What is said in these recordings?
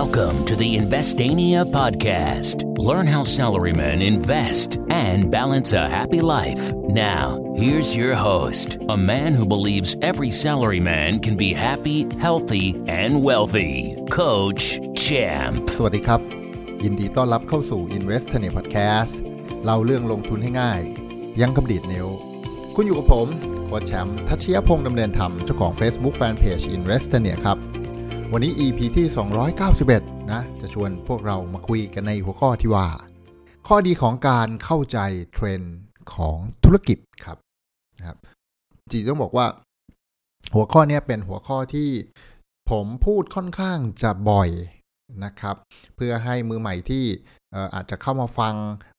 Welcome to the Investania podcast. Learn how salarymen invest and balance a happy life. Now, here's your host, a man who believes every salaryman can be happy, healthy, and wealthy, Coach Champ. สวัสดีครับยินดีต้อนรับเข้าสู่ Investania podcast เล่าเรื่องลงทุนให้ง่ายยังกำดิดนิ้วคุณอยู่กับผมโค้ชแชมป์ทัชเชียพงษ์ดำเนินธรรมเจ้าของ Facebook Fanpage Investania ครับวันนี้ EP ที่291นะจะชวนพวกเรามาคุยกันในหัวข้อที่ว่าข้อดีของการเข้าใจเทรนด์ของธุรกิจครับนะครับจริงต้องบอกว่าหัวข้อนี้เป็นหัวข้อที่ผมพูดค่อนข้างจะบ่อยนะครับเพื่อให้มือใหม่ที่อาจจะเข้ามาฟัง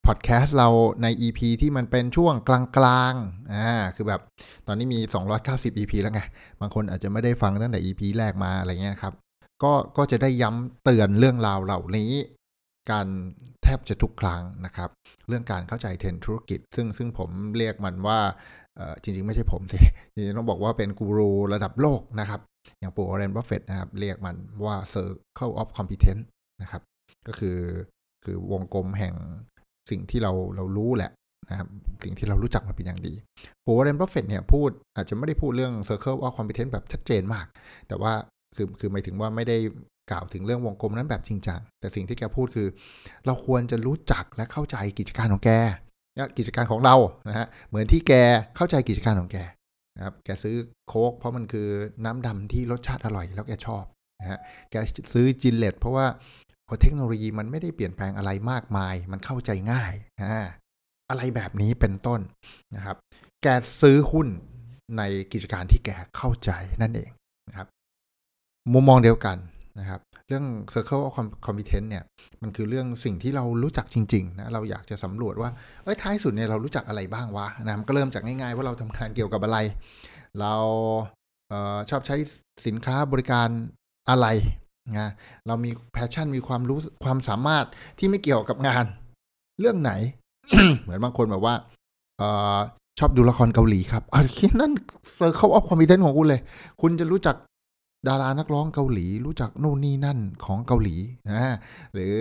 พอดแคสต์เราใน EP ที่มันเป็นช่วงกลางๆคือแบบตอนนี้มี290 EP แล้วไงบางคนอาจจะไม่ได้ฟังตั้งแต่ EP แรกมาอะไรเงี้ยครับก็จะได้ย้ำเตือนเรื่องราวเหล่านี้กันแทบจะทุกครั้งนะครับเรื่องการเข้าใจเทรนด์ธุรกิจซึ่งผมเรียกมันว่าจริงๆไม่ใช่ผมสิจริงๆต้องบอกว่าเป็นกูรูระดับโลกนะครับอย่างปู่วอร์เรน บัฟเฟตต์นะครับเรียกมันว่า circle of competence นะครับก็คือวงกลมแห่งสิ่งที่เรารู้แหละนะครับสิ่งที่เรารู้จักมาเป็นอย่างดีปู่วอร์เรน บัฟเฟตต์เนี่ยพูดอาจจะไม่ได้พูดเรื่อง circle of competence แบบชัดเจนมากแต่ว่าคือหมายถึงว่าไม่ได้กล่าวถึงเรื่องวงกลมนั้นแบบจริงจังแต่สิ่งที่แกพูดคือเราควรจะรู้จักและเข้าใจกิจการของแกกิจการของเรานะฮะเหมือนที่แกเข้าใจกิจการของแกนะครับแกซื้อโค้กเพราะมันคือน้ำดำที่รสชาติอร่อยแล้วแกชอบนะฮะแกซื้อจินเล็ตเพราะว่าเทคโนโลยีมันไม่ได้เปลี่ยนแปลงอะไรมากมายมันเข้าใจง่ายอะไรแบบนี้เป็นต้นนะครับแกซื้อหุ้นในกิจการที่แกเข้าใจนั่นเองนะครับมุมมองเดียวกันนะครับเรื่อง circle of competence เนี่ยมันคือเรื่องสิ่งที่เรารู้จักจริงๆนะเราอยากจะสำรวจว่าท้ายสุดเนี่ยเรารู้จักอะไรบ้างวะนะมันก็เริ่มจากง่ายๆว่าเราทำงานเกี่ยวกับอะไรเราชอบใช้สินค้าบริการอะไรนะเรามี passion มีความรู้ความสามารถที่ไม่เกี่ยวกับงานเรื่องไหน เหมือนบางคนแบบว่าชอบดูละครเกาหลีครับนั่น circle of competence ของคุณเลยคุณจะรู้จักดารานักร้องเกาหลีรู้จักโน่นนี่นั่นของเกาหลีนะหรือ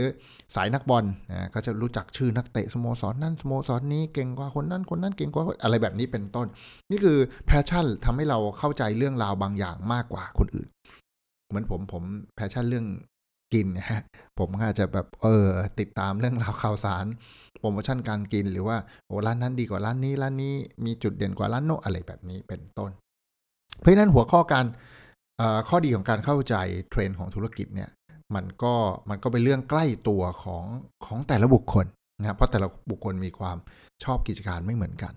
สายนักบอลนะก็จะรู้จักชื่อนักเตะสโมสร นั่นสโมสร นี้เก่งกว่าคนนั้นคนนั้นเก่งกว่าอะไรแบบนี้เป็นต้นนี่คือแพชชั่นทำให้เราเข้าใจเรื่องราวบางอย่างมากกว่าคนอื่นเหมือนผมแพชชั่นเรื่องกินนะฮะผมอาจจะแบบติดตามเรื่องราวข่าวสารโปรโมชั่นการกินหรือว่าร้านนั้นดีกว่าร้านนี้ร้านนี้มีจุดเด่นกว่าร้านโน้นอะไรแบบนี้เป็นต้นเพราะฉะนั้นหัวข้อการข้อดีของการเข้าใจเทรนด์ของธุรกิจเนี่ยมันก็เป็นเรื่องใกล้ตัวของแต่ละบุคคลนะครับเพราะแต่ละบุคคลมีความชอบกิจการไม่เหมือนกัน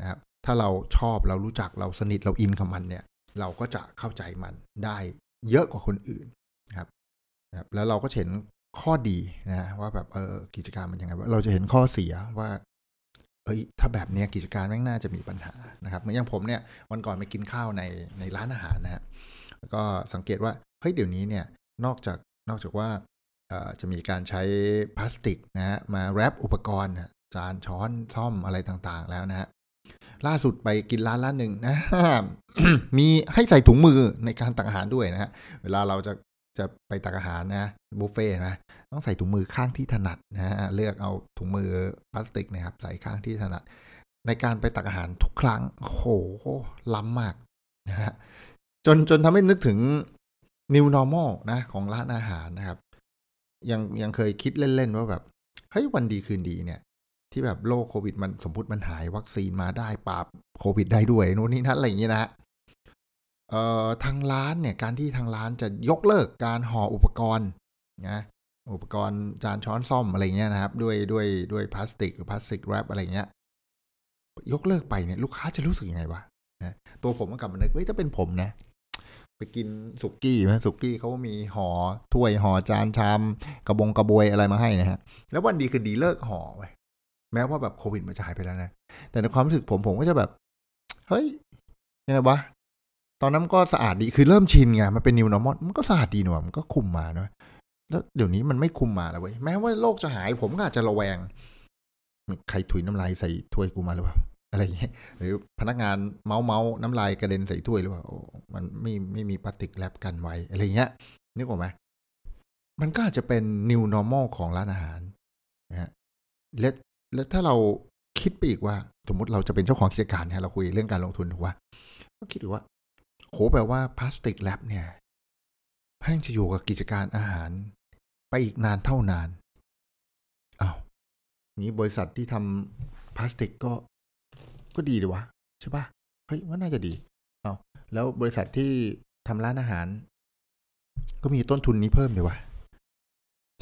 นะครับถ้าเราชอบเรารู้จักเราสนิทเราอินกับมันเนี่ยเราก็จะเข้าใจมันได้เยอะกว่าคนอื่นนะครับแล้วเราก็เห็นข้อดีนะว่าแบบกิจการมันยังไงเราจะเห็นข้อเสียว่าถ้าแบบนี้กิจการแม่งน่าจะมีปัญหานะครับเหมือนอย่างผมเนี่ยวันก่อนไปกินข้าวในร้านอาหารนะก็สังเกตว่าเดี๋ยวนี้เนี่ยนอกจากว่าจะมีการใช้พลาสติกนะฮะมาแรปอุปกรณ์จานช้อนซ่อมอะไรต่างๆแล้วนะฮะล่าสุดไปกินร้านหนึ่งนะ มีให้ใส่ถุงมือในการตักอาหารด้วยนะฮะเวลาเราจะไปตักอาหารนะบุฟเฟ่ต์นะต้องใส่ถุงมือข้างที่ถนัดนะฮะเลือกเอาถุงมือพลาสติกนะครับใส่ข้างที่ถนัดในการไปตักอาหารทุกครั้งโอ้โหล้ำมากนะฮะจนทำให้นึกถึง new normal นะของร้านอาหารนะครับยังเคยคิดเล่นๆว่าแบบวันดีคืนดีเนี่ยที่แบบโรคโควิดมันสมมุติมันหายวัคซีนมาได้ปราบโควิดได้ด้วยโน่นนี่นั่นอะไรอย่างเงี้ยนะทางร้านเนี่ยการที่ทางร้านจะยกเลิกการห่ออุปกรณ์นะอุปกรณ์จานช้อนซ่อมอะไรเงี้ยนะครับด้วยพลาสติกหรือพลาสติกแรปอะไรเงี้ยยกเลิกไปเนี่ยลูกค้าจะรู้สึกยังไงวะนะตัวผมก็กลับมานึกถ้าเป็นผมนะไปกินสุกี้ไหมสุกี้เขามีห่อถ้วยห่อจานชามกระบวยอะไรมาให้นะฮะแล้ววันดีคือดีเลิกห่อไปแม้ว่าแบบโควิดมันจะหายไปแล้วนะแต่ในความรู้สึกผมก็จะแบบยังไงวะตอนนั้นก็สะอาดดีคือเริ่มชินไงมันเป็น new normal มันก็สะอาดดีหน่อยมันก็คุมมานะแล้วเดี๋ยวนี้มันไม่คุมมาแล้วเว้ยแม้ว่าโรคจะหายผมก็อาจจะระแวงใครถุยน้ำลายใส่ถ้วยกูมาหรือเปล่าอะไรอย่างเงี้ยหรือพนักงานเมาน้ำลายกระเด็นใส่ถ้วยหรือว่ามันไม่มีพลาสติกแรปกันไว้อะไรเงี้ยนึกออกไหม มันก็อาจจะเป็น new normal ของร้านอาหารนะฮะและถ้าเราคิดไปอีกว่าสมมติเราจะเป็นเจ้าของกิจการเนี่ยเราคุยเรื่องการลงทุนถูกป่ะก็คิดว่าโหแปลว่าพลาสติกแลบเนี่ยแม่งจะอยู่กับกิจการอาหารไปอีกนานเท่านานอ้าวนี้บริษัทที่ทำพลาสติกก็ดีดีวะใช่ป่ะเฮ้ยว่าน่าจะดีอ้าวแล้วบริษัทที่ทำร้านอาหารก็มีต้นทุนนี้เพิ่มดีวะ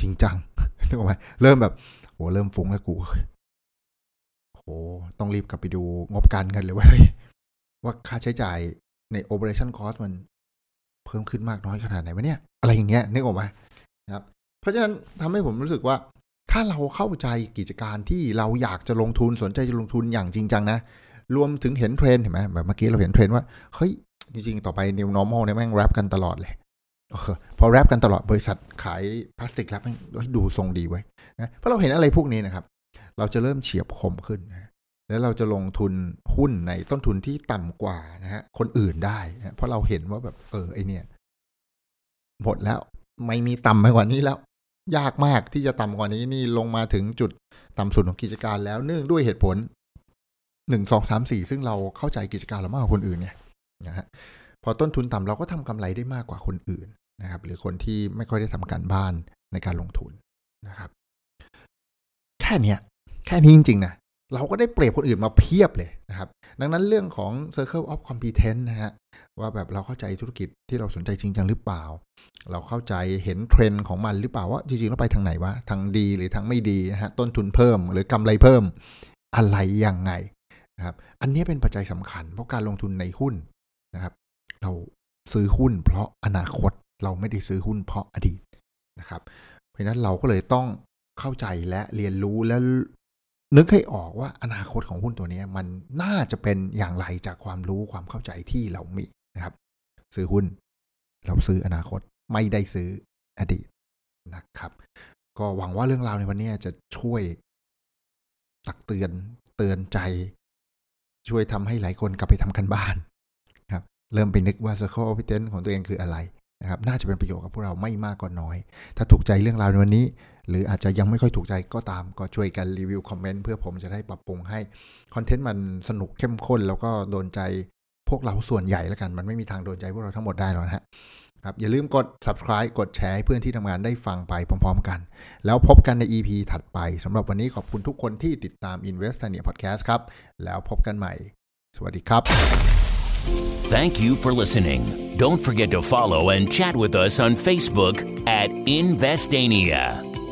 จริงจังนึกออกไหมเริ่มแบบโหเริ่มฟุ้งแล้วกูโหต้องรีบกลับไปดูงบการเงินเลยเว้ยว่าค่าใช้จ่ายใน operation cost มันเพิ่มขึ้นมากน้อยขนาดไหนวะเนี่ยอะไรอย่างเงี้ยนึกออกไหมนะครับเพราะฉะนั้นทำให้ผมรู้สึกว่าถ้าเราเข้าใจกิจการที่เราอยากจะลงทุนสนใจจะลงทุนอย่างจริงจังนะรวมถึงเห็นเทรนด์เห็นไหมแบบเมื่อกี้เราเห็นเทรนด์ว่าเฮ้ยจริงๆต่อไป new normal เนี่ยแม่งแรปกันตลอดเลยพอแรปกันตลอดบริษัทขายพลาสติกแรปแม่งดูทรงดีไว้นะเพราะเราเห็นอะไรพวกนี้นะครับเราจะเริ่มเฉียบคมขึ้นนะแล้วเราจะลงทุนหุ้นในต้นทุนที่ต่ำกว่านะฮะคนอื่นได้นะเพราะเราเห็นว่าแบบไอเนี่ยหมดแล้วไม่มีต่ำไปกว่านี้แล้วยากมากที่จะต่ำกว่านี้นี่ลงมาถึงจุดต่ำสุดของกิจการแล้วเนื่องด้วยเหตุผล1 2 3 4ซึ่งเราเข้าใจกิจการเรามากกว่าคนอื่นเนี่ยนะฮะพอต้นทุนต่ำเราก็ทำกำไรได้มากกว่าคนอื่นนะครับหรือคนที่ไม่ค่อยได้ทำการบ้านในการลงทุนนะครับแค่นี้จริงๆนะเราก็ได้เปรียบคนอื่นมาเพียบเลยนะครับดังนั้นเรื่องของ circle of competence นะฮะว่าแบบเราเข้าใจธุรกิจที่เราสนใจจริงจังหรือเปล่าเราเข้าใจเห็นเทรนด์ของมันหรือเปล่าว่าจริงๆแล้วไปทางไหนวะทางดีหรือทางไม่ดีนะฮะต้นทุนเพิ่มหรือกำไรเพิ่มอะไรยังไงนะครับอันนี้เป็นปัจจัยสำคัญเพราะการลงทุนในหุ้นนะครับเราซื้อหุ้นเพราะอนาคตเราไม่ได้ซื้อหุ้นเพราะอดีตนะครับเพราะฉะนั้นเราก็เลยต้องเข้าใจและเรียนรู้และนึกให้ออกว่าอนาคตของหุ้นตัวนี้มันน่าจะเป็นอย่างไรจากความรู้ความเข้าใจที่เรามีนะครับซื้อหุ้นเราซื้ออนาคตไม่ได้ซื้ออดีตนะครับก็หวังว่าเรื่องราวในวันนี้จะช่วยตักเตือนใจช่วยทำให้หลายคนกลับไปทำกันบ้านครับเริ่มไปนึกว่า circle of competence ของตัวเองคืออะไรนะครับน่าจะเป็นประโยชน์กับพวกเราไม่มากก็น้อยถ้าถูกใจเรื่องราวในวันนี้หรืออาจจะยังไม่ค่อยถูกใจก็ตามก็ช่วยกันรีวิวคอมเมนต์เพื่อผมจะได้ปรับปรุงให้คอนเทนต์มันสนุกเข้มข้นแล้วก็โดนใจพวกเราส่วนใหญ่แล้วกันมันไม่มีทางโดนใจพวกเราทั้งหมดได้หรอกนะครับอย่าลืมกด subscribe กดแชร์ให้เพื่อนที่ทำงานได้ฟังไปพร้อมๆกันแล้วพบกันใน EP ถัดไปสำหรับวันนี้ขอบคุณทุกคนที่ติดตาม Investania Podcast ครับแล้วพบกันใหม่สวัสดีครับ Thank you for listening Don't forget to follow and chat with us on Facebook at Investania